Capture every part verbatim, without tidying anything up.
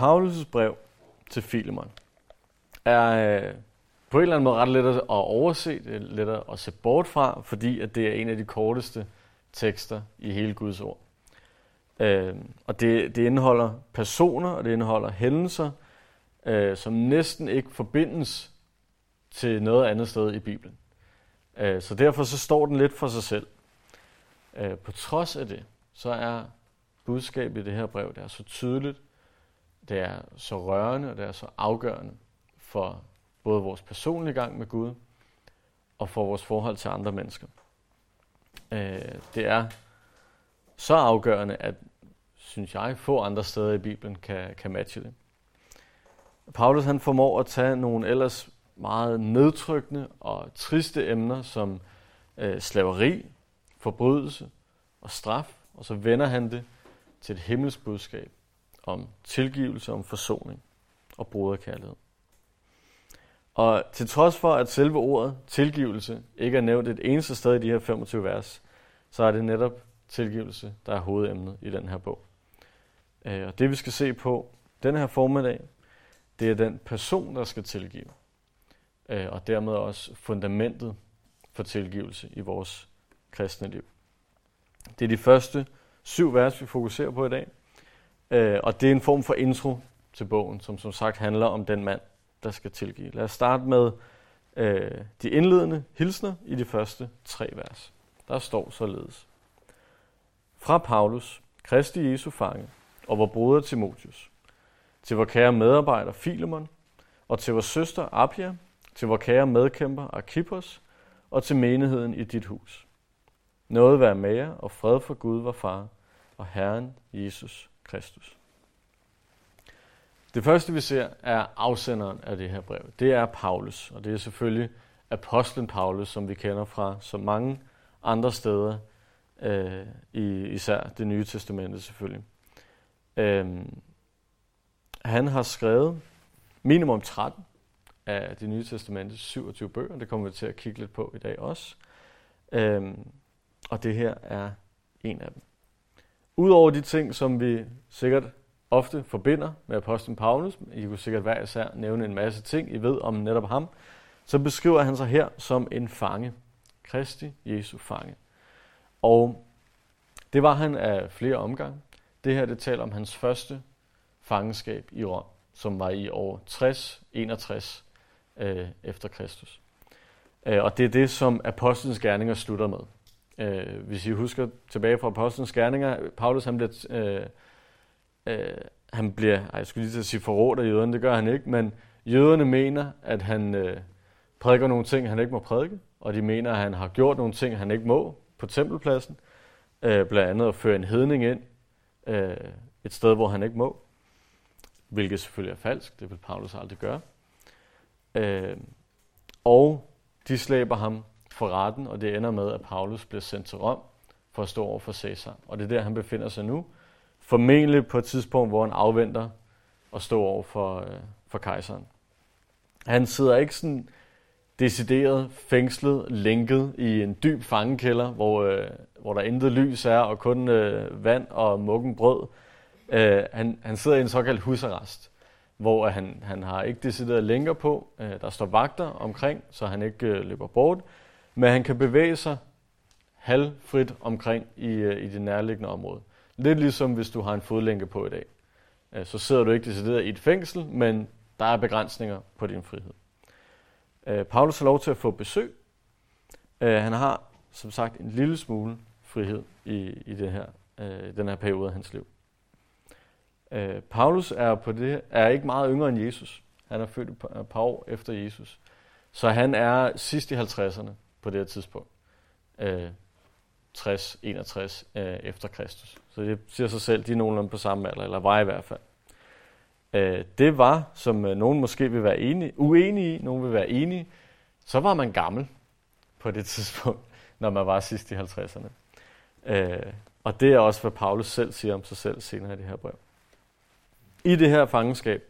Paulus' brev til Filemon er øh, på en eller anden måde ret let at overse, let at se bort fra, fordi at det er en af de korteste tekster i hele Guds ord. Øh, og det, det indeholder personer, og det indeholder hændelser, øh, som næsten ikke forbindes til noget andet sted i Bibelen. Øh, så derfor så står den lidt for sig selv. Øh, på trods af det, så er budskabet i det her brev, det er så tydeligt, det er så rørende, og det er så afgørende for både vores personlige gang med Gud, og for vores forhold til andre mennesker. Øh, det er så afgørende, at, synes jeg, få andre steder i Bibelen kan, kan matche det. Paulus han formår at tage nogle ellers meget nedtrykkende og triste emner, som øh, slaveri, forbrydelse og straf, og så vender han det til et himmelsk budskab om tilgivelse, om forsoning og broderkærlighed. Og til trods for, at selve ordet tilgivelse ikke er nævnt et eneste sted i de her femogtyve vers, så er det netop tilgivelse, der er hovedemnet i den her bog. Og det vi skal se på den her formiddag, det er den person, der skal tilgive, og dermed også fundamentet for tilgivelse i vores kristne liv. Det er de første syv vers, vi fokuserer på i dag, og det er en form for intro til bogen, som som sagt handler om den mand, der skal tilgive. Lad os starte med øh, de indledende hilsner i de første tre vers. Der står således: Fra Paulus, Kristi Jesu fange, og vor broder Timotheus, til vor kære medarbejder Filemon, og til vor søster Apia, til vor kære medkæmper Archippos, og til menigheden i dit hus. Noget være med jer, og fred for Gud vor far, og Herren Jesus Kristus. Det første, vi ser, er afsenderen af det her brev. Det er Paulus, og det er selvfølgelig apostlen Paulus, som vi kender fra så mange andre steder, øh, i, især det nye testamente selvfølgelig. Øhm, han har skrevet minimum tretten af det nye testamentes syvogtyve bøger. Det kommer vi til at kigge lidt på i dag også. Øhm, og det her er en af dem. Udover de ting, som vi sikkert ofte forbinder med apostlen Paulus, I kunne sikkert hver især nævne en masse ting, I ved om netop ham, så beskriver han sig her som en fange. Kristi Jesu fange. Og det var han af flere omgange. Det her, det taler om hans første fangenskab i Rom, som var i år tres til enogtres øh, efter Kristus. Øh, og det er det, som Apostlenes Gerninger slutter med. Øh, hvis I husker tilbage fra Apostlenes Gerninger, Paulus han bliver... Øh, Uh, han bliver, ej, jeg skulle lige til at sige forrådt af jøderne, det gør han ikke, men jøderne mener, at han uh, prædiker nogle ting, han ikke må prædike, og de mener, at han har gjort nogle ting, han ikke må på tempelpladsen, uh, blandt andet at føre en hedning ind uh, et sted, hvor han ikke må, hvilket selvfølgelig er falsk, det vil Paulus aldrig gøre. Uh, og de slæber ham for retten, og det ender med, at Paulus bliver sendt til Rom for at stå over for Cæsar, og det er der, han befinder sig nu, formentlig på et tidspunkt, hvor han afventer at stå over for, øh, for kejseren. Han sidder ikke sådan decideret fængslet, lænket i en dyb fangekælder, hvor, øh, hvor der intet lys er, og kun øh, vand og muggen brød. Øh, han, han sidder i en såkaldt husarrest, hvor han, han har ikke decideret lænker på. Øh, der står vagter omkring, så han ikke øh, løber bort. Men han kan bevæge sig halvfrit omkring i, øh, i det nærliggende område. Lidt ligesom hvis du har en fodlænke på i dag. Så sidder du ikke decideret i et fængsel, men der er begrænsninger på din frihed. Paulus har lov til at få besøg. Han har som sagt en lille smule frihed i, i, det her, i den her periode af hans liv. Paulus er, på det, er ikke meget yngre end Jesus. Han er født et par år efter Jesus. Så han er sidst i halvtredserne på det her tidspunkt. tres til enogtres øh, efter Kristus. Så det siger sig selv, de er nogenlunde på samme alder, eller var i hvert fald. Øh, det var, som øh, nogen måske vil være enige, uenige i, nogen vil være enige, så var man gammel på det tidspunkt, når man var sidst i halvtredserne. Øh, og det er også, hvad Paulus selv siger om sig selv senere i det her brev. I det her fangenskab,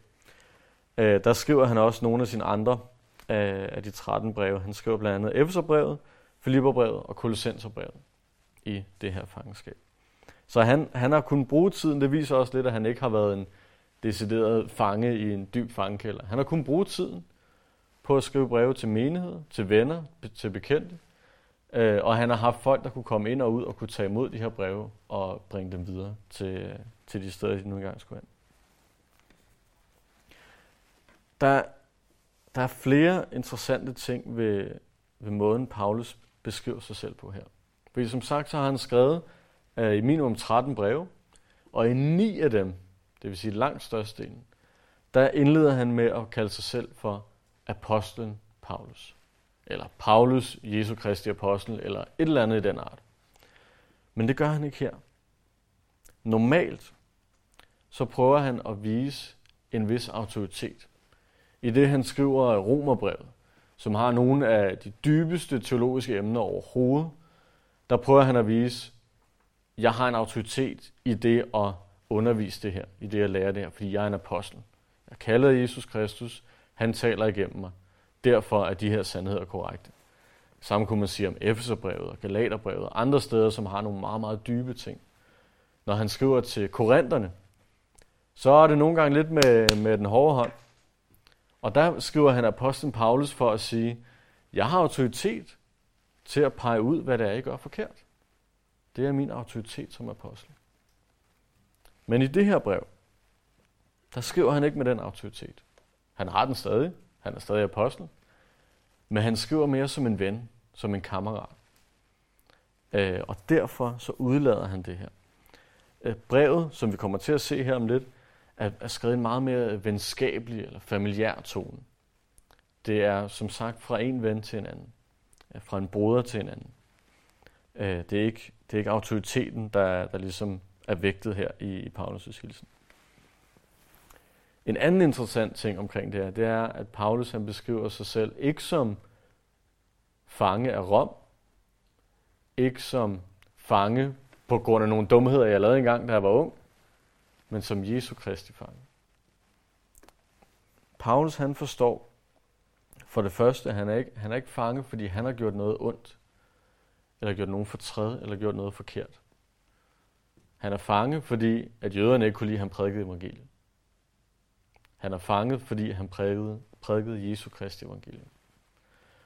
øh, der skriver han også nogle af sine andre øh, af de tretten breve. Han skriver blandt andet Efeserbrevet, Filipperbrevet og Kolossenserbrevet i det her fangenskab. Så han, han har kunnet bruge tiden, det viser også lidt, at han ikke har været en decideret fange i en dyb fangekælder. Han har kunnet bruge tiden på at skrive breve til menighed, til venner, til bekendte, og han har haft folk, der kunne komme ind og ud og kunne tage imod de her breve og bringe dem videre til, til de steder, de nu engang skulle hen. Der, der er flere interessante ting ved, ved måden, Paulus beskriver sig selv på her. Fordi som sagt, så har han skrevet øh, i minimum tretten breve, og i ni af dem, det vil sige langt størstedelen, der indleder han med at kalde sig selv for apostlen Paulus. Eller Paulus, Jesu Kristi apostel, eller et eller andet i den art. Men det gør han ikke her. Normalt, så prøver han at vise en vis autoritet. I det, han skriver Romerbrevet, som har nogle af de dybeste teologiske emner overhovedet, der prøver han at vise, at jeg har en autoritet i det at undervise det her, i det at lære det her, fordi jeg er en apostel. Jeg kalder Jesus Kristus, han taler igennem mig. Derfor er de her sandheder korrekte. Samme kunne man sige om Efeserbrevet og Galaterbrevet og andre steder, som har nogle meget, meget dybe ting. Når han skriver til Korintherne, så er det nogle gange lidt med, med den hårde hånd. Og der skriver han apostlen Paulus for at sige, jeg har autoritet til at pege ud, hvad det er, I gør forkert. Det er min autoritet som apostel. Men i det her brev, der skriver han ikke med den autoritet. Han har den stadig. Han er stadig apostel. Men han skriver mere som en ven, som en kammerat. Øh, og derfor så udlader han det her. Øh, brevet, som vi kommer til at se her om lidt, er, er skrevet en meget mere venskabelig eller familiær tone. Det er som sagt fra en ven til en anden. Fra en broder til en anden. Øh, det, er ikke, det er ikke autoriteten, der, der ligesom er vægtet her i, i Paulus' hilsen. En anden interessant ting omkring det her, det er, at Paulus han beskriver sig selv ikke som fange af Rom, ikke som fange på grund af nogle dumheder, jeg lavede engang, da jeg var ung, men som Jesu Kristi fange. Paulus han forstår, for det første, han er ikke, han er ikke fange, fordi han har gjort noget ondt, eller gjort nogen fortræd, eller gjort noget forkert. Han er fange, fordi at jøderne ikke kunne lide, at han prædikede evangeliet. Han er fanget, fordi han prædikede, prædikede Jesu Kristi evangelium.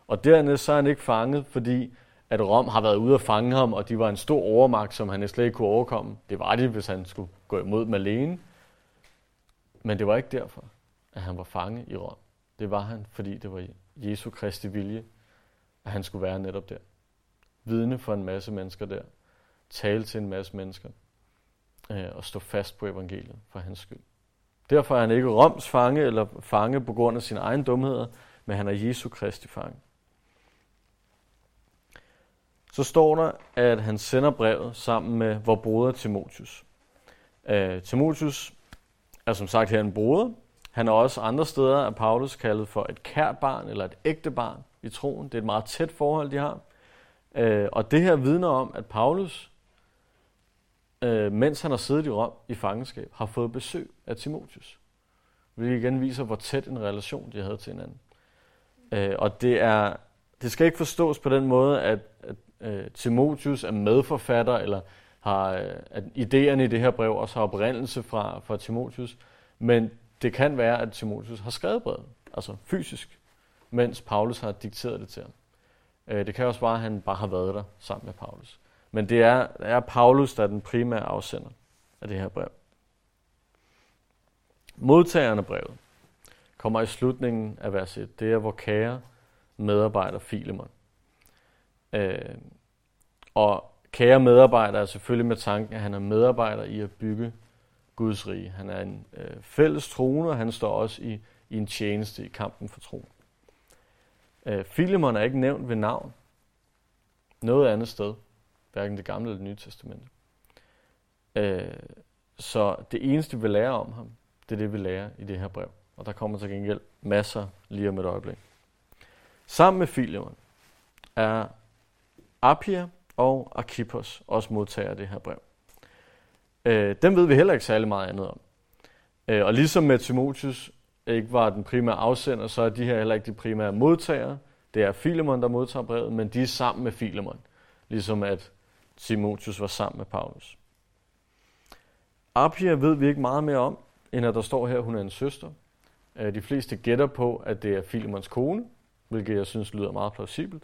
Og dernæst så er han ikke fanget, fordi at Rom har været ude at fange ham, og de var en stor overmagt, som han slet ikke kunne overkomme. Det var det, hvis han skulle gå imod dem alene. Men det var ikke derfor, at han var fange i Rom. Det var han, fordi det var Jesu Kristi vilje, at han skulle være netop der. Vidne for en masse mennesker der. Tale til en masse mennesker. Øh, og stå fast på evangeliet for hans skyld. Derfor er han ikke Roms fange eller fange på grund af sine egne dumheder, men han er Jesu Kristi fange. Så står der, at han sender brevet sammen med vor broder Timotheus. Øh, Timotheus er som sagt her en broder. Han er også andre steder af Paulus kaldet for et kært barn eller et ægte barn i troen. Det er et meget tæt forhold, de har. Øh, og det her vidner om, at Paulus, Øh, mens han har siddet i Rom i fangenskab, har fået besøg af Timotheus. Hvilket igen viser, hvor tæt en relation de havde til hinanden. Øh, og det, er, det skal ikke forstås på den måde, at, at øh, Timotheus er medforfatter, eller har, øh, at idéerne i det her brev også har oprindelse fra, fra Timotheus. Men det kan være, at Timotheus har skrevet brevet, altså fysisk, mens Paulus har dikteret det til ham. Øh, det kan også være, at han bare har været der sammen med Paulus. Men det er, det er Paulus, der er den primære afsender af det her brev. Modtageren af brevet kommer i slutningen af vers et. Det er vor kære medarbejder Filemon. Øh, og kære medarbejder er selvfølgelig med tanken, at han er medarbejder i at bygge Guds rige. Han er en øh, fælles troende, og han står også i, i en tjeneste i kampen for troen. Øh, Filemon er ikke nævnt ved navn noget andet sted. Hverken det gamle eller det nye testamente. Øh, så det eneste, vi lærer om ham, det er det, vi lærer i det her brev. Og der kommer til gengæld masser lige om et øjeblik. Sammen med Filemon er Apia og Archippos også modtager det her brev. Øh, dem ved vi heller ikke særlig meget andet om. Øh, og ligesom med Timotheus ikke var den primære afsender, så er de her heller ikke de primære modtagere. Det er Filemon, der modtager brevet, men de er sammen med Filemon. Ligesom at Timotheus var sammen med Paulus. Apia ved vi ikke meget mere om, end at der står her, at hun er en søster. De fleste gætter på, at det er Filemons kone, hvilket jeg synes lyder meget plausibelt.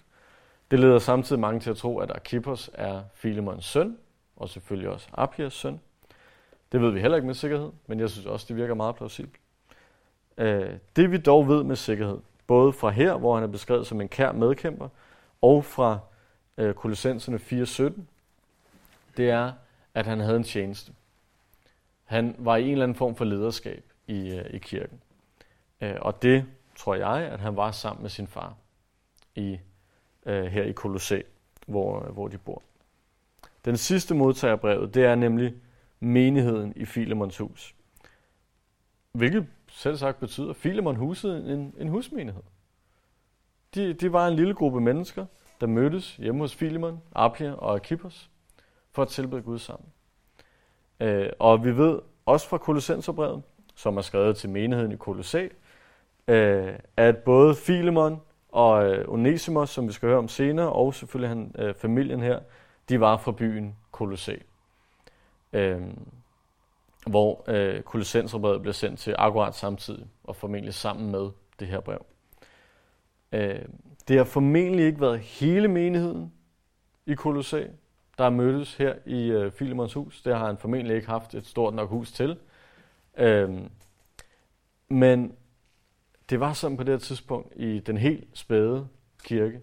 Det leder samtidig mange til at tro, at Archippos er Filemons søn, og selvfølgelig også Apias søn. Det ved vi heller ikke med sikkerhed, men jeg synes også, det virker meget plausibelt. Det vi dog ved med sikkerhed, både fra her, hvor han er beskrevet som en kær medkæmper, og fra Kolossenserne fire sytten, det er, at han havde en tjeneste. Han var i en eller anden form for lederskab i, i kirken. Og det tror jeg, at han var sammen med sin far i, her i Kolossæ, hvor, hvor de bor. Den sidste modtager af brevet, det er nemlig menigheden i Filemons hus. Hvilket selv sagt betyder, at Filemon husede en, en husmenighed. De, de var en lille gruppe mennesker, der mødtes hjemme hos Filemon, Apia og Archippos for at tilbede Gud sammen. Øh, og vi ved også fra Kolossenserbrevet, som er skrevet til menigheden i Kolossæ, øh, at både Filemon og øh, Onesimus, som vi skal høre om senere, og selvfølgelig han, øh, familien her, de var fra byen Kolossæ, øh, hvor øh, Kolossenserbrevet blev sendt til akkurat samtidig og formentlig sammen med det her brev. Øh, det har formentlig ikke været hele menigheden i Kolossæ, der mødtes her i øh, Filemons hus. Det har han formentlig ikke haft et stort nok hus til. Øhm, men det var sådan på det her tidspunkt i den helt spæde kirke,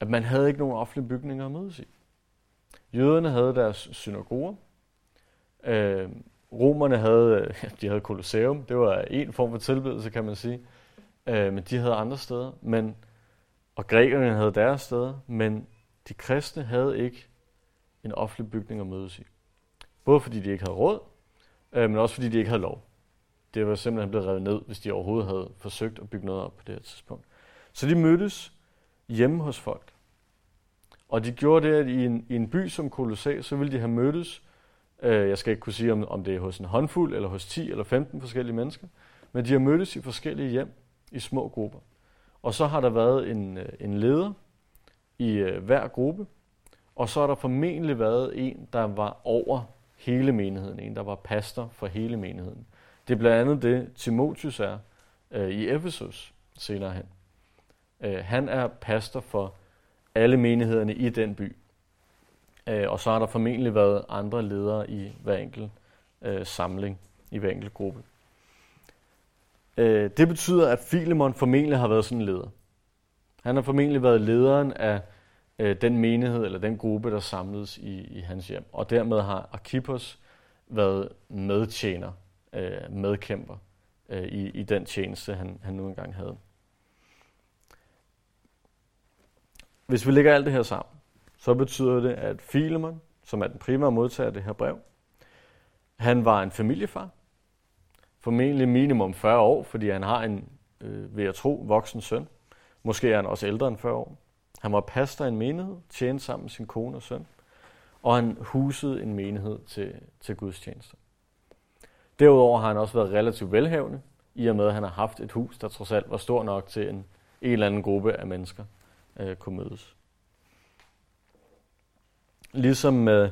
at man havde ikke nogen offentlige bygninger at mødes i. Jøderne havde deres synagoger. Øhm, romerne havde, de havde Kolosseum. Det var en form for tilbedelse, kan man sige. Øhm, men de havde andre steder. Men, og grækerne havde deres steder. Men de kristne havde ikke en offentlig bygning at mødes i. Både fordi de ikke havde råd, øh, men også fordi de ikke havde lov. Det var simpelthen blevet revet ned, hvis de overhovedet havde forsøgt at bygge noget op på det her tidspunkt. Så de mødtes hjemme hos folk. Og de gjorde det, at i en, i en by som Kolossæ, så ville de have mødtes, øh, jeg skal ikke kunne sige, om, om det er hos en håndfuld, eller hos ti eller femten forskellige mennesker, men de har mødtes i forskellige hjem, i små grupper. Og så har der været en, en leder i øh, hver gruppe, og så har der formentlig været en, der var over hele menigheden, en, der var pastor for hele menigheden. Det er blandt andet det, Timotheus er øh, i Efesus senere hen. Øh, han er pastor for alle menighederne i den by. Øh, og så har der formentlig været andre ledere i hver enkelt øh, samling, i hver enkelt gruppe. Øh, det betyder, at Filemon formentlig har været sådan en leder. Han har formentlig været lederen af den menighed eller den gruppe, der samledes i, i hans hjem. Og dermed har Archippos været medtjener, øh, medkæmper øh, i, i den tjeneste, han, han nu engang havde. Hvis vi lægger alt det her sammen, så betyder det, at Filemon, som er den primære modtager af det her brev, han var en familiefar, formentlig minimum fyrre år, fordi han har en, øh, ved at tro, voksen søn. Måske er han også ældre end fyrre år. Han var pastor i en menighed, tjente sammen med sin kone og søn, og han husede en menighed til, til Guds tjenester. Derudover har han også været relativt velhavende, i og med at han har haft et hus, der trods alt var stor nok til en, en eller anden gruppe af mennesker øh, kunne mødes. Ligesom med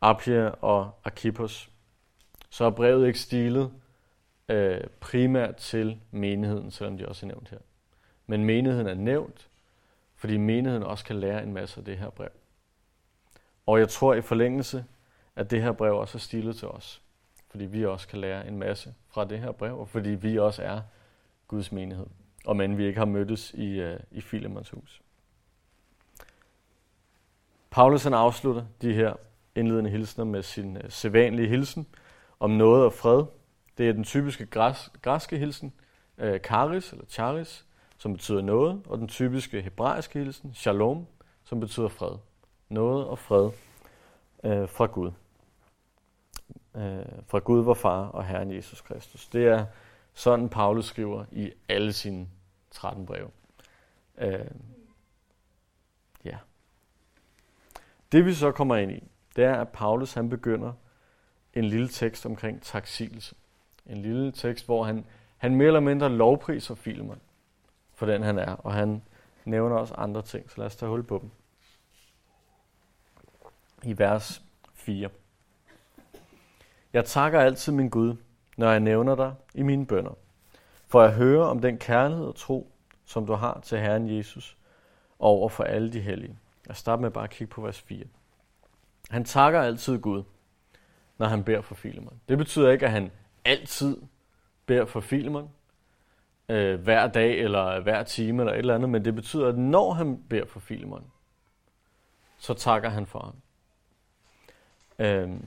Apia og Archippos, så er brevet ikke stilet øh, primært til menigheden, selvom de også er nævnt her. Men menigheden er nævnt, fordi menigheden også kan lære en masse af det her brev. Og jeg tror i forlængelse, at det her brev også er stilet til os. Fordi vi også kan lære en masse fra det her brev, og fordi vi også er Guds menighed. Og men vi ikke har mødtes i, uh, i Filemons hus. Paulus han afslutter de her indledende hilsner med sin uh, sædvanlige hilsen om noget og fred. Det er den typiske græs, græske hilsen, uh, charis eller charis, som betyder noget, og den typiske hebraiske hilsen, shalom, som betyder fred. Noget og fred øh, fra Gud. Øh, fra Gud, vor far og Herren Jesus Kristus. Det er sådan, Paulus skriver i alle sine tretten breve. Øh, ja. Det vi så kommer ind i, det er, at Paulus han begynder en lille tekst omkring taksigelse. En lille tekst, hvor han, han mere eller mindre lovpriser Filemon for den han er, og han nævner også andre ting, så lad os tage hul på dem. I vers fire. Jeg takker altid min Gud, når jeg nævner dig i mine bønner. For jeg hører om den kærlighed og tro, som du har til Herren Jesus over for alle de hellige. Jeg starter med bare at kigge på vers fire. Han takker altid Gud, når han beder for Filemon. Det betyder ikke, at han altid beder for Filemon, øh, hver dag eller hver time eller et eller andet, men det betyder, at når han beder for Filemon, så takker han for ham. Øh,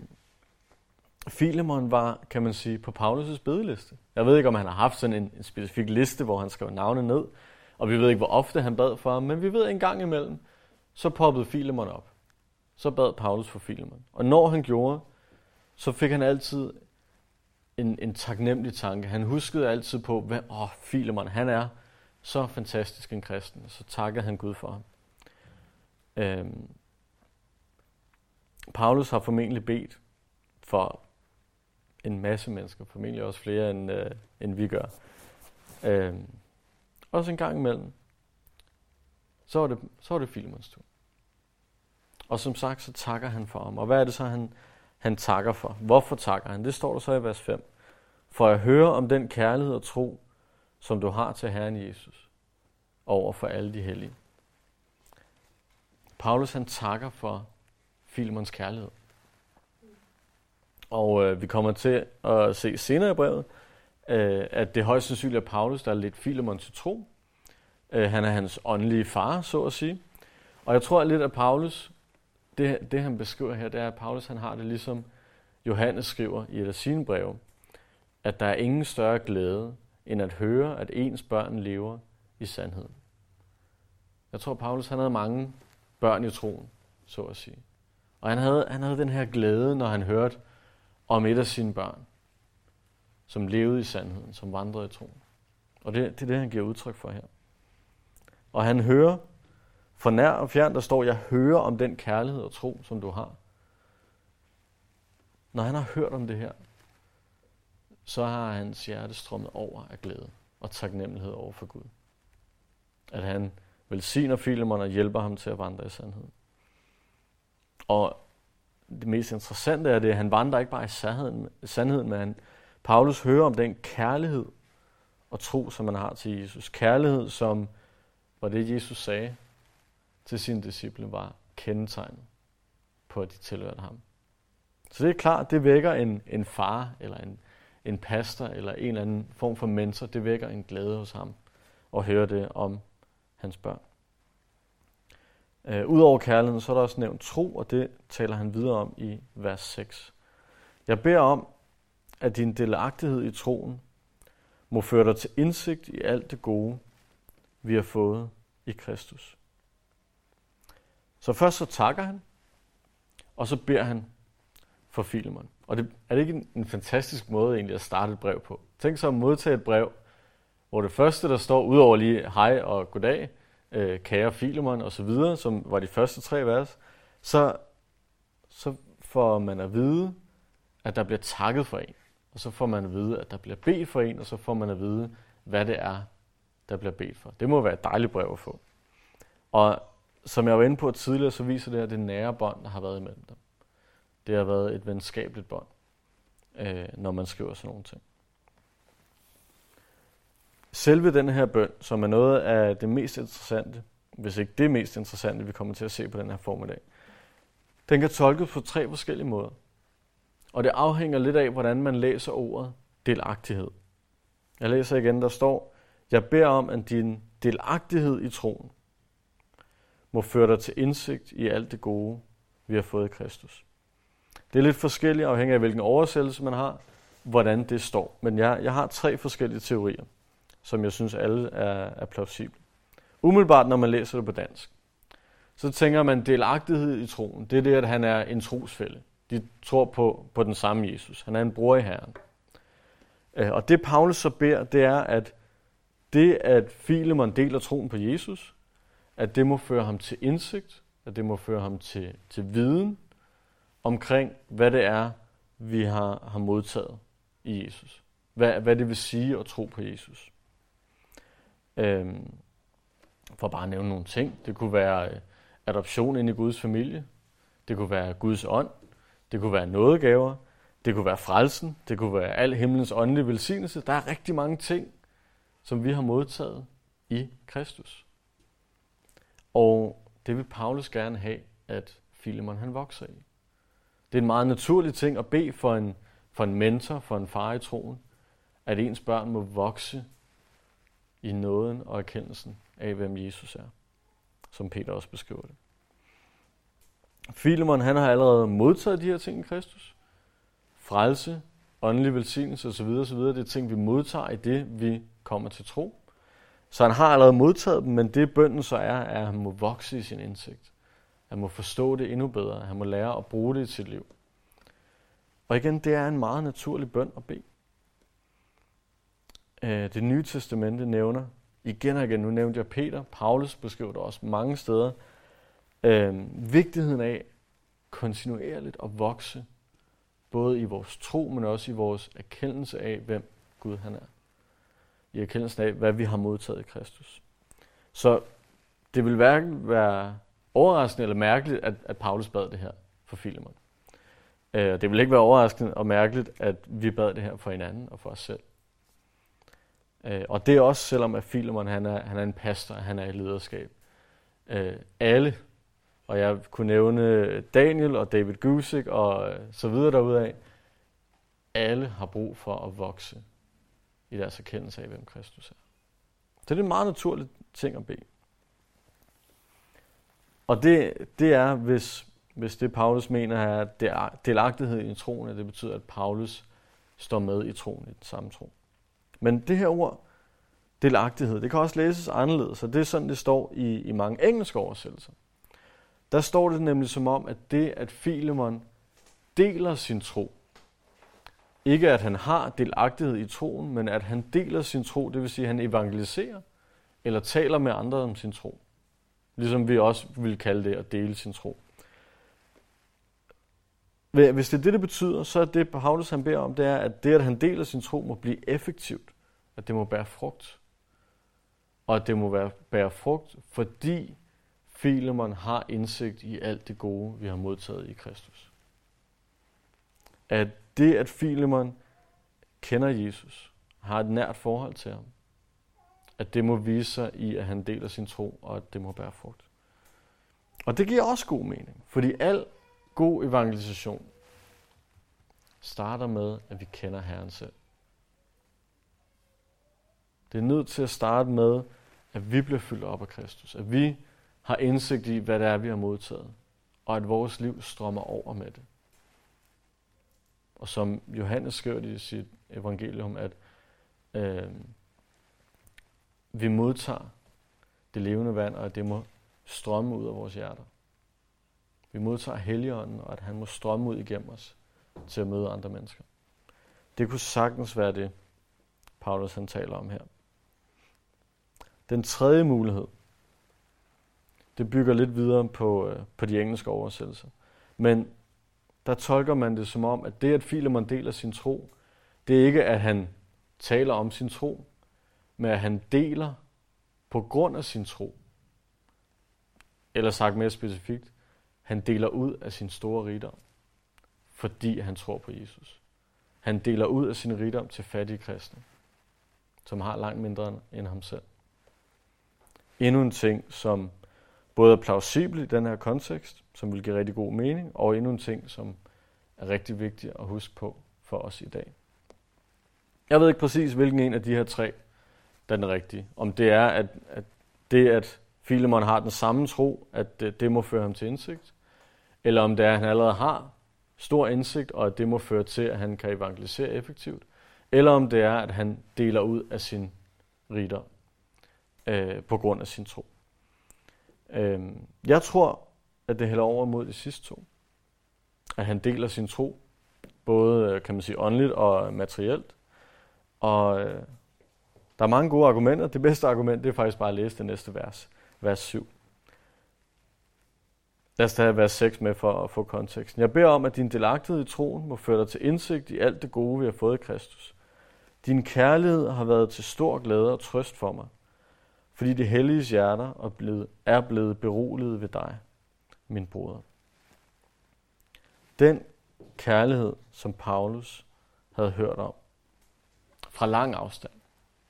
Filemon var, kan man sige, på Paulus' bedeliste. Jeg ved ikke, om han har haft sådan en, en specifik liste, hvor han skrev navne ned, og vi ved ikke, hvor ofte han bad for ham, men vi ved en gang imellem, så poppede Filemon op. Så bad Paulus for Filemon. Og når han gjorde, så fik han altid en, en taknemmelig tanke. Han huskede altid på, hvad åh, Filemon, han er så fantastisk en kristen. Så takkede han Gud for ham. Øhm, Paulus har formentlig bedt for en masse mennesker, formentlig også flere, end, øh, end vi gør. Øhm, også en gang imellem, så var det, så var det Filemons tur. Og som sagt, så takker han for ham. Og hvad er det så, han, han takker for? Hvorfor takker han? Det står der så i vers fem. For jeg hører om den kærlighed og tro, som du har til Herren Jesus, over for alle de hellige. Paulus, han takker for Filemons kærlighed. Og øh, vi kommer til at se senere i brevet, øh, at det højst sandsynligt er Paulus, der er lidt Filemon til tro. Øh, han er hans åndelige far, så at sige. Og jeg tror lidt, at Paulus, det, det han beskriver her, det er, at Paulus han har det ligesom Johannes skriver i et af sine breve, at der er ingen større glæde, end at høre, at ens børn lever i sandheden. Jeg tror, Paulus han havde mange børn i troen, så at sige. Og han havde, han havde den her glæde, når han hørte om et af sine børn, som levede i sandheden, som vandrede i troen. Og det, det er det, han giver udtryk for her. Og han hører, for nær og fjern, der står, jeg hører om den kærlighed og tro, som du har. Når han har hørt om det her, så har hans hjerte strømmet over af glæde og taknemmelighed over for Gud. At han velsigner Filemon og hjælper ham til at vandre i sandheden. Og det mest interessante er det, at han vandrer ikke bare i sandheden, sandheden men han, Paulus hører om den kærlighed og tro, som han har til Jesus. Kærlighed, som var det, Jesus sagde til sine disciple, var kendetegnet på, at de tilhørte ham. Så det er klart, det vækker en, en far, eller en, en pastor, eller en eller anden form for mentor, det vækker en glæde hos ham at høre det om hans børn. Øh, Udover kærligheden, så er der også nævnt tro, og det taler han videre om i vers seks. Jeg beder om, at din delagtighed i troen må føre dig til indsigt i alt det gode, vi har fået i Kristus. Så først så takker han, og så beder han for Filemon. Og det, er det ikke en, en fantastisk måde egentlig at starte et brev på? Tænk så at modtage et brev, hvor det første, der står, udover lige hej og goddag, øh, kære Filemon osv., som var de første tre vers, så, så får man at vide, at der bliver takket for en. Og så får man at vide, at der bliver bedt for en, og så får man at vide, hvad det er, der bliver bedt for. Det må være et dejligt brev at få. Og som jeg var inde på tidligere, så viser det her det nære bånd, der har været imellem dem. Det har været et venskabeligt bånd, øh, når man skriver sådan nogle ting. Selve den her bøn, som er noget af det mest interessante, hvis ikke det mest interessante, vi kommer til at se på den her formiddag, den kan tolkes på tre forskellige måder. Og det afhænger lidt af, hvordan man læser ordet delagtighed. Jeg læser igen, der står, jeg beder om, at din delagtighed i troen må føre dig til indsigt i alt det gode, vi har fået i Kristus. Det er lidt forskelligt, afhængig af hvilken oversættelse man har, hvordan det står. Men jeg, jeg har tre forskellige teorier, som jeg synes alle er, er plausible. Umiddelbart, når man læser det på dansk, så tænker man delagtighed i troen. Det er det, at han er en trosfælle. De tror på, på den samme Jesus. Han er en bror i Herren. Og det Paulus så beder, det er, at det, at Filemon deler troen på Jesus, at det må føre ham til indsigt, at det må føre ham til, til viden omkring, hvad det er, vi har, har modtaget i Jesus. Hvad, hvad det vil sige at tro på Jesus. Øhm, for bare at nævne nogle ting. Det kunne være adoption ind i Guds familie. Det kunne være Guds ånd. Det kunne være nådegaver. Det kunne være frelsen, det kunne være al himlens åndelige velsignelse. Der er rigtig mange ting, som vi har modtaget i Kristus. Og det vil Paulus gerne have, at Filemon han vokser i. Det er en meget naturlig ting at bede for en, for en mentor, for en far i troen, at ens børn må vokse i nåden og erkendelsen af, hvem Jesus er, som Peter også beskriver det. Filemon han har allerede modtaget de her ting i Kristus. Frelse, åndelig velsignelse osv. osv. Det er ting, vi modtager i det, vi kommer til tro. Så han har allerede modtaget dem, men det bønnen så er, at han må vokse i sin indsigt. Han må forstå det endnu bedre. Han må lære at bruge det i sit liv. Og igen, det er en meget naturlig bøn at bede. Det Nye Testamente nævner igen og igen, nu nævnte jeg Peter, Paulus beskriver det også mange steder, øh, vigtigheden af kontinuerligt at vokse, både i vores tro, men også i vores erkendelse af, hvem Gud han er. I erkendelsen af, hvad vi har modtaget i Kristus. Så det vil hverken være overraskende eller mærkeligt, at, at Paulus bad det her for Filemon. Øh, det vil ikke være overraskende og mærkeligt, at vi bad det her for hinanden og for os selv. Øh, og det er også, selvom at Filemon han er, han er en pastor, han er i lederskab. Øh, alle, og jeg kunne nævne Daniel og David Gusik og så videre derudaf, alle har brug for at vokse i deres erkendelse af, hvem Kristus er. Så det er en meget naturlig ting at bede. Og det, det er, hvis, hvis det Paulus mener er, at det er delagtighed i troen, at det betyder, at Paulus står med i troen, i den samme tro. Men det her ord, delagtighed, det kan også læses anderledes, og det er sådan, det står i, i mange engelske oversættelser. Der står det nemlig som om, at det, at Filemon deler sin tro, ikke at han har delagtighed i troen, men at han deler sin tro, det vil sige, at han evangeliserer eller taler med andre om sin tro. Ligesom vi også vil kalde det at dele sin tro. Hvis det er det, det betyder, så er det, Paulus han beder om, det er, at det, at han deler sin tro, må blive effektivt. At det må bære frugt. Og at det må bære frugt, fordi Filemon har indsigt i alt det gode, vi har modtaget i Kristus. At det, at Filemon kender Jesus, har et nært forhold til ham, at det må vise sig i, at han deler sin tro, og at det må bære frugt. Og det giver også god mening, fordi al god evangelisation starter med, at vi kender Herren selv. Det er nødt til at starte med, at vi bliver fyldt op af Kristus, at vi har indsigt i, hvad det er, vi har modtaget, og at vores liv strømmer over med det. Og som Johannes skriver i sit evangelium, at øh, vi modtager det levende vand, og at det må strømme ud af vores hjerter. Vi modtager Helligånden, og at han må strømme ud igennem os til at møde andre mennesker. Det kunne sagtens være det, Paulus han taler om her. Den tredje mulighed, det bygger lidt videre på, øh, på de engelske oversættelser. Men der tolker man det som om, at det, at Filemon deler sin tro, det er ikke, at han taler om sin tro, men at han deler på grund af sin tro. Eller sagt mere specifikt, han deler ud af sin store rigdom, fordi han tror på Jesus. Han deler ud af sin rigdom til fattige kristne, som har langt mindre end ham selv. Endnu en ting, som både er plausibel i den her kontekst, som vil give rigtig god mening, og endnu en ting, som er rigtig vigtig at huske på for os i dag. Jeg ved ikke præcis, hvilken en af de her tre, der er den rigtige. Om det er, at, at det, at Filemon har den samme tro, at det, det må føre ham til indsigt, eller om det er, at han allerede har stor indsigt, og at det må føre til, at han kan evangelisere effektivt, eller om det er, at han deler ud af sin rigdom øh, på grund af sin tro. Jeg tror, at det hælder over mod de sidste to. At han deler sin tro, både kan man sige åndeligt og materielt. Og der er mange gode argumenter. Det bedste argument, det er faktisk bare at læse det næste vers, vers syv. Lad os tage vers seks med for at få konteksten. Jeg beder om, at din delagtighed i troen må føre dig til indsigt i alt det gode, vi har fået i Kristus. Din kærlighed har været til stor glæde og trøst for mig, fordi det helliges hjerter er blevet beroliget ved dig, min broder. Den kærlighed, som Paulus havde hørt om. Fra lang afstand.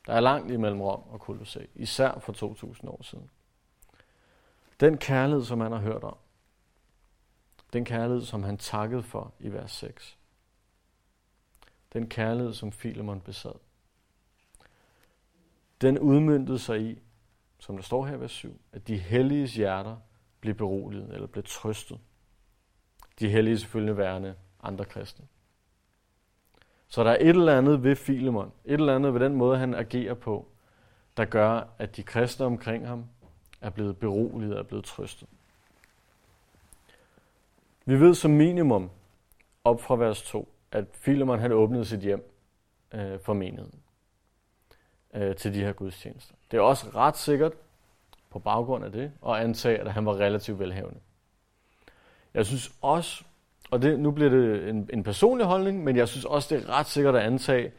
Der er langt imellem Rom og Kolossæ, især for to tusind år siden. Den kærlighed, som han har hørt om. Den kærlighed, som han takkede for i vers seks. Den kærlighed, som Filemon besad. Den udmyndtede sig i, som der står her i vers syv, at de helliges hjerter blev beroliget eller blev trøstet. De hellige selvfølgelig værende andre kristne. Så der er et eller andet ved Filemon, et eller andet ved den måde, han agerer på, der gør, at de kristne omkring ham er blevet beroliget og er blevet trøstet. Vi ved som minimum, op fra vers to, at Filemon han åbnede sit hjem øh, for menigheden øh, til de her gudstjenester. Det er også ret sikkert på baggrund af det at antage, at han var relativt velhavende. Jeg synes også, og det, nu bliver det en, en personlig holdning, men jeg synes også, det er ret sikkert at antage,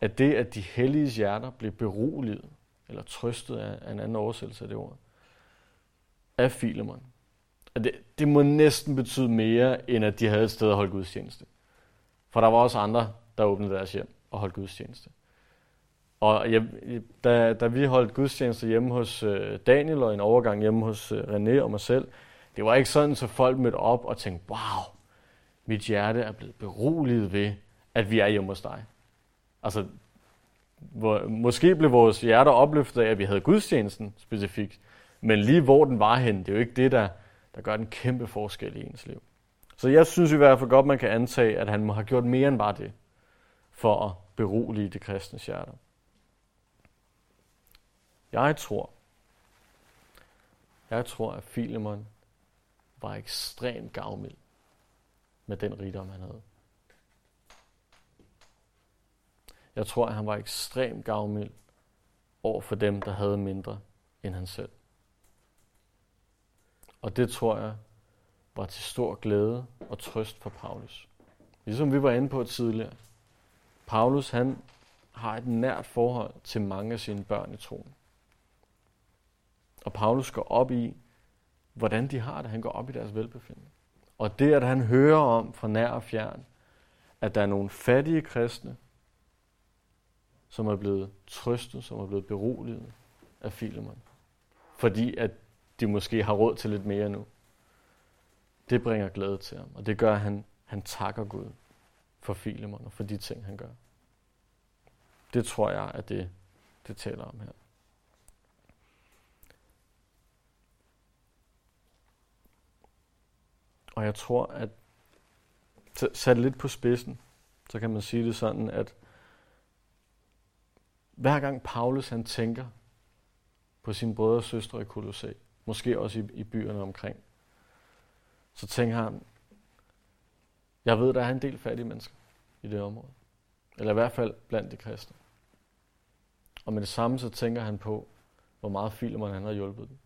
at det, at de helliges hjerter blev beroliget, eller trøstet af en anden oversættelse af det ord, af Filemon. Og det, det må næsten betyde mere, end at de havde et sted at holde gudstjeneste. For der var også andre, der åbnede deres hjem og holdt gudstjeneste. Og jeg, da, da vi holdt gudstjeneste hjemme hos Daniel, og en overgang hjemme hos René og mig selv, det var ikke sådan, så folk mødte op og tænkte, wow, mit hjerte er blevet beroliget ved, at vi er hjemme hos dig. Altså, hvor, måske blev vores hjerter opløftet af, at vi havde gudstjenesten specifikt, men lige hvor den var henne, det er jo ikke det, der, der gør den kæmpe forskel i ens liv. Så jeg synes i hvert fald godt, man kan antage, at han må have gjort mere end bare det, for at berolige de kristnes hjerter. Jeg tror, jeg tror, at Filemon var ekstremt gavmild med den rigdom, han havde. Jeg tror, at han var ekstremt gavmild over for dem, der havde mindre end han selv. Og det tror jeg var til stor glæde og trøst for Paulus. Ligesom vi var inde på tidligere. Paulus, han har et nært forhold til mange af sine børn i troen. Og Paulus går op i, hvordan de har det. Han går op i deres velbefindende. Og det, at han hører om fra nær og fjern, at der er nogle fattige kristne, som er blevet trøstet, som er blevet beroliget af Filemon. Fordi at de måske har råd til lidt mere nu. Det bringer glæde til ham, og det gør, at han, han takker Gud for Filemon og for de ting, han gør. Det tror jeg, at det, det taler om her. Og jeg tror, at sat lidt på spidsen, så kan man sige det sådan, at hver gang Paulus han tænker på sine brødre og søstre i Kolossæ, måske også i, i byerne omkring, så tænker han, jeg ved, der er en del fattige mennesker i det område. Eller i hvert fald blandt de kristne. Og med det samme så tænker han på, hvor meget Filemon han har hjulpet dem.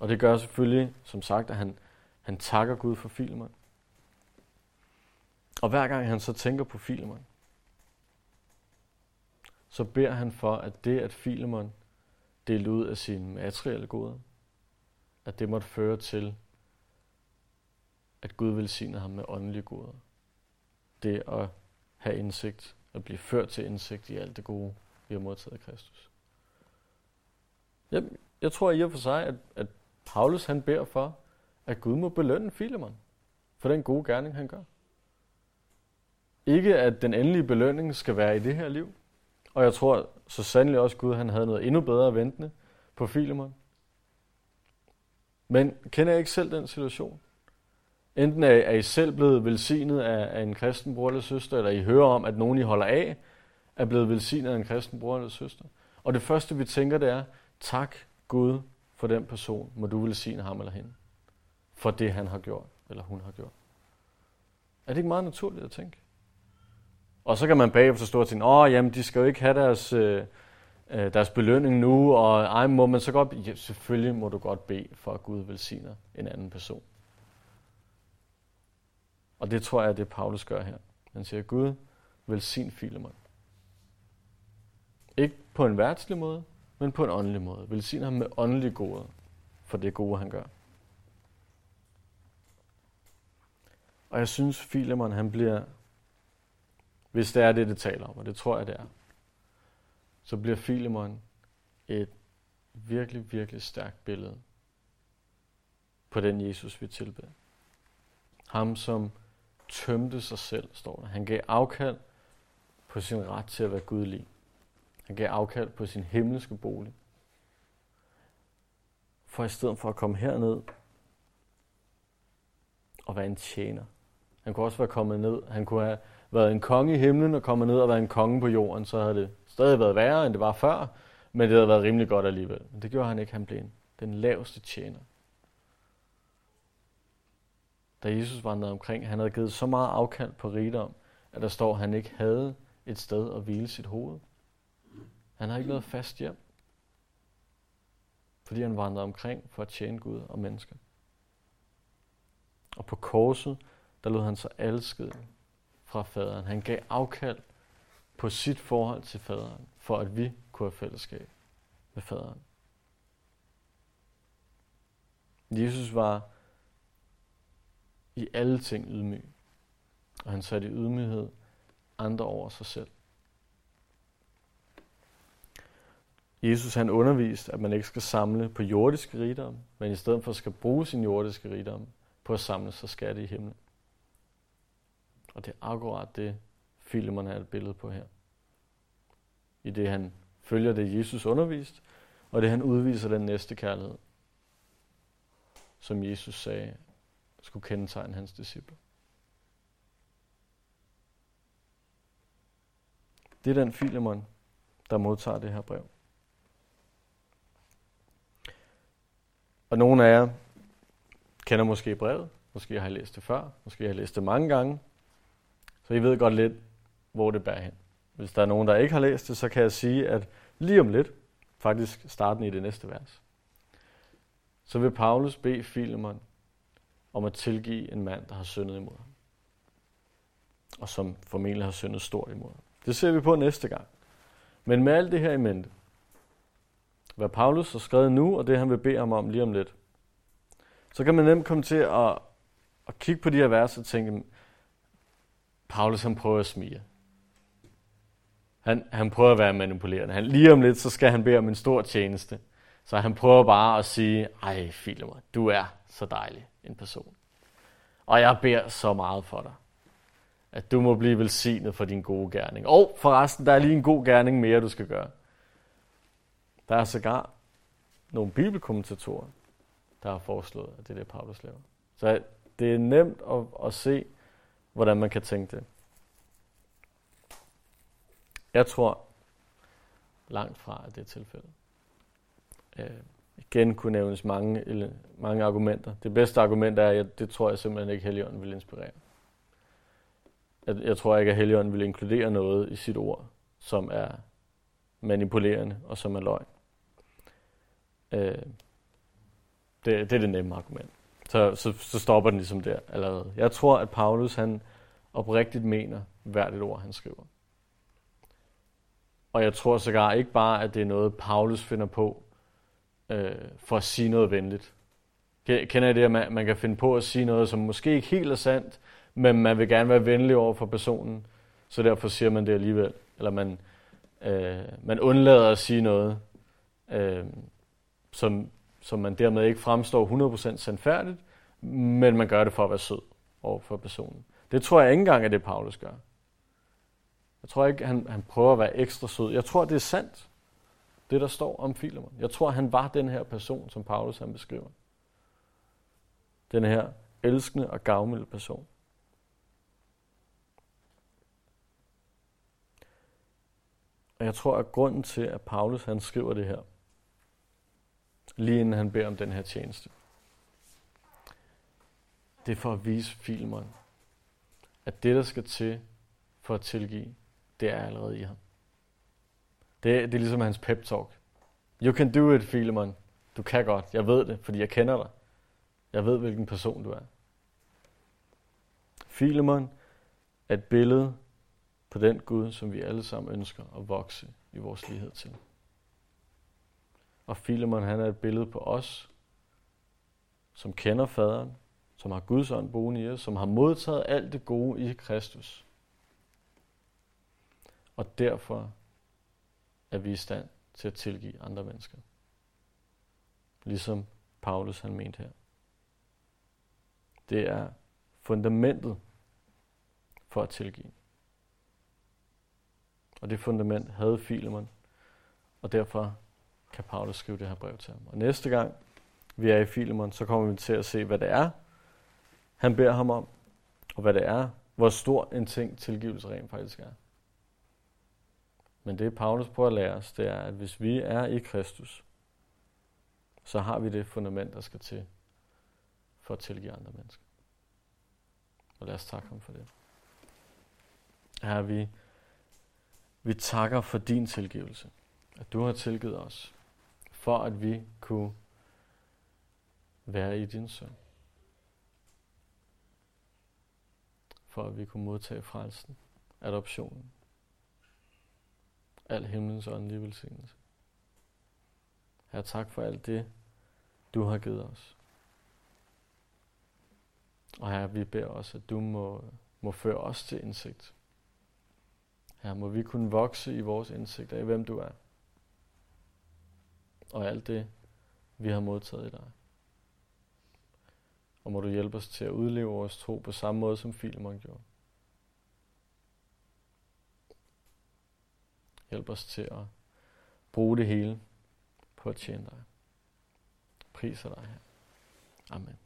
Og det gør selvfølgelig, som sagt, at han, han takker Gud for Filemon. Og hver gang han så tænker på Filemon, så beder han for, at det, at Filemon delte ud af sine materielle goder, at det måtte føre til, at Gud velsigner ham med åndelige goder. Det at have indsigt, at blive ført til indsigt i alt det gode, vi har modtaget af Kristus. Jeg, jeg tror i og for sig, at, at Paulus han beder for, at Gud må belønne Filemon for den gode gerning, han gør. Ikke at den endelige belønning skal være i det her liv. Og jeg tror så sandelig også, Gud han havde noget endnu bedre ventende på Filemon. Men kender jeg ikke selv den situation? Enten er I selv blevet velsignet af en kristen bror eller søster, eller I hører om, at nogen I holder af, er blevet velsignet af en kristen bror eller søster. Og det første, vi tænker, det er, tak Gud for den person, må du velsigne ham eller hende, for det han har gjort, eller hun har gjort. Er det ikke meget naturligt at tænke? Og så kan man bagefter stå og tænke, åh, jamen, de skal jo ikke have deres, øh, deres belønning nu, og ej, må man så godt bede? Ja, selvfølgelig må du godt bede, for at Gud velsigner en anden person. Og det tror jeg, at det Paulus gør her. Han siger, Gud velsign Filemon. Ikke på en værtslig måde, men på en åndelig måde. Velsign ham med åndelige goder, for det gode, han gør. Og jeg synes, Filemon, han bliver, hvis det er det, det taler om, og det tror jeg, det er, så bliver Filemon et virkelig, virkelig stærkt billede på den Jesus, vi tilbeder. Ham, som tømte sig selv, står der. Han gav afkald på sin ret til at være gudlig. Han gav afkald på sin himmelske bolig. For i stedet for at komme herned og være en tjener. Han kunne også være kommet ned. Han kunne have været en konge i himlen og kommet ned og været en konge på jorden. Så havde det stadig været værre, end det var før, men det havde været rimelig godt alligevel. Men det gjorde han ikke. Han blev den laveste tjener. Da Jesus vandrede omkring, han havde givet så meget afkald på rigdom, at der står, at han ikke havde et sted at hvile sit hoved. Han har ikke noget fast hjem, fordi han vandrede omkring for at tjene Gud og mennesker. Og på korset, der lod han sig elsket fra faderen. Han gav afkald på sit forhold til faderen, for at vi kunne have fællesskab med faderen. Jesus var i alle ting ydmyg, og han satte i ydmyghed andre over sig selv. Jesus han underviste, at man ikke skal samle på jordiske rigdom, men i stedet for skal bruge sin jordiske rigdom på at samle sig skatte i himlen. Og det er akkurat det, Filemon har et billede på her. I det han følger det, Jesus underviste, og det han udviser den næste kærlighed, som Jesus sagde skulle kendetegne hans disciple. Det er den Filemon, der modtager det her brev. Og nogle af jer kender måske brevet, måske har I læst det før, måske har I læst det mange gange, så I ved godt lidt, hvor det bærer hen. Hvis der er nogen, der ikke har læst det, så kan jeg sige, at lige om lidt, faktisk starten i det næste vers, så vil Paulus bede Filemon om at tilgive en mand, der har syndet imod ham, og som formentlig har syndet stort imod ham. Det ser vi på næste gang. Men med alt det her i mente, hvad Paulus har skrevet nu, og det han vil bede ham om lige om lidt, så kan man nemt komme til at, at kigge på de her vers og tænke, Paulus han prøver at smige. Han, han prøver at være manipulerende. Han, lige om lidt, så skal han bede om en stor tjeneste. Så han prøver bare at sige, ej Filemon, du er så dejlig en person. Og jeg beder så meget for dig, at du må blive velsignet for din gode gerning. Og forresten, der er lige en god gerning mere, du skal gøre. Der er sågar nogle bibelkommentatorer, der har foreslået, at det er det, Paulus laver. Så det er nemt at, at se, hvordan man kan tænke det. Jeg tror langt fra, at det er tilfældet. Øh, igen kunne nævnes mange, eller, mange argumenter. Det bedste argument er, at det tror jeg simpelthen ikke, at Helligånden vil inspirere. Jeg, jeg tror ikke, at Helligånden vil inkludere noget i sit ord, som er manipulerende og som er løgn. Øh, det, det er det nemme argument. Så, så, så stopper den ligesom der allerede. Jeg tror, at Paulus han oprigtigt mener hvert et ord, han skriver. Og jeg tror sågar ikke bare, at det er noget, Paulus finder på øh, for at sige noget venligt. Kender I det, at man, man kan finde på at sige noget, som måske ikke helt er sandt, men man vil gerne være venlig over for personen, så derfor siger man det alligevel. Eller man Uh, man undlader at sige noget, uh, som, som man dermed ikke fremstår hundrede procent sandfærdigt, men man gør det for at være sød over for personen. Det tror jeg ikke engang, at det Paulus gør. Jeg tror ikke, han, han prøver at være ekstra sød. Jeg tror, det er sandt, det der står om Filemon. Jeg tror, han var den her person, som Paulus han beskriver. Den her elskende og gavmilde person. Og jeg tror, at grunden til, at Paulus han skriver det her, lige inden han beder om den her tjeneste, det er for at vise Filemon, at det, der skal til for at tilgive, det er allerede i ham. Det er, det er ligesom hans pep-talk. You can do it, Filemon. Du kan godt. Jeg ved det, fordi jeg kender dig. Jeg ved, hvilken person du er. Filemon er et billede på den Gud, som vi alle sammen ønsker at vokse i vores lighed til. Og Filemon, han er et billede på os, som kender faderen, som har Guds ånd boende i os, som har modtaget alt det gode i Kristus. Og derfor er vi i stand til at tilgive andre mennesker. Ligesom Paulus han mente her. Det er fundamentet for at tilgive. Og det fundament havde Filemon, og derfor kan Paulus skrive det her brev til ham. Og næste gang vi er i Filemon, så kommer vi til at se, hvad det er, han beder ham om, og hvad det er, hvor stor en ting tilgivelse rent faktisk er. Men det Paulus prøver at lære os, det er, at hvis vi er i Kristus, så har vi det fundament, der skal til for at tilgive andre mennesker. Og lad os takke ham for det. Herre, vi, vi takker for din tilgivelse, at du har tilgivet os, for at vi kunne være i din søn. For at vi kunne modtage frelsen, adoptionen, al himlens åndelige velsignelse. Herre, tak for alt det, du har givet os. Og Herre, vi beder os, at du må, må føre os til indsigt. Herre, må vi kunne vokse i vores indsigt af, hvem du er. Og alt det, vi har modtaget i dig. Og må du hjælpe os til at udleve vores tro på samme måde, som Filemon gjorde. Hjælp os til at bruge det hele på at tjene dig. Priser dig her. Amen.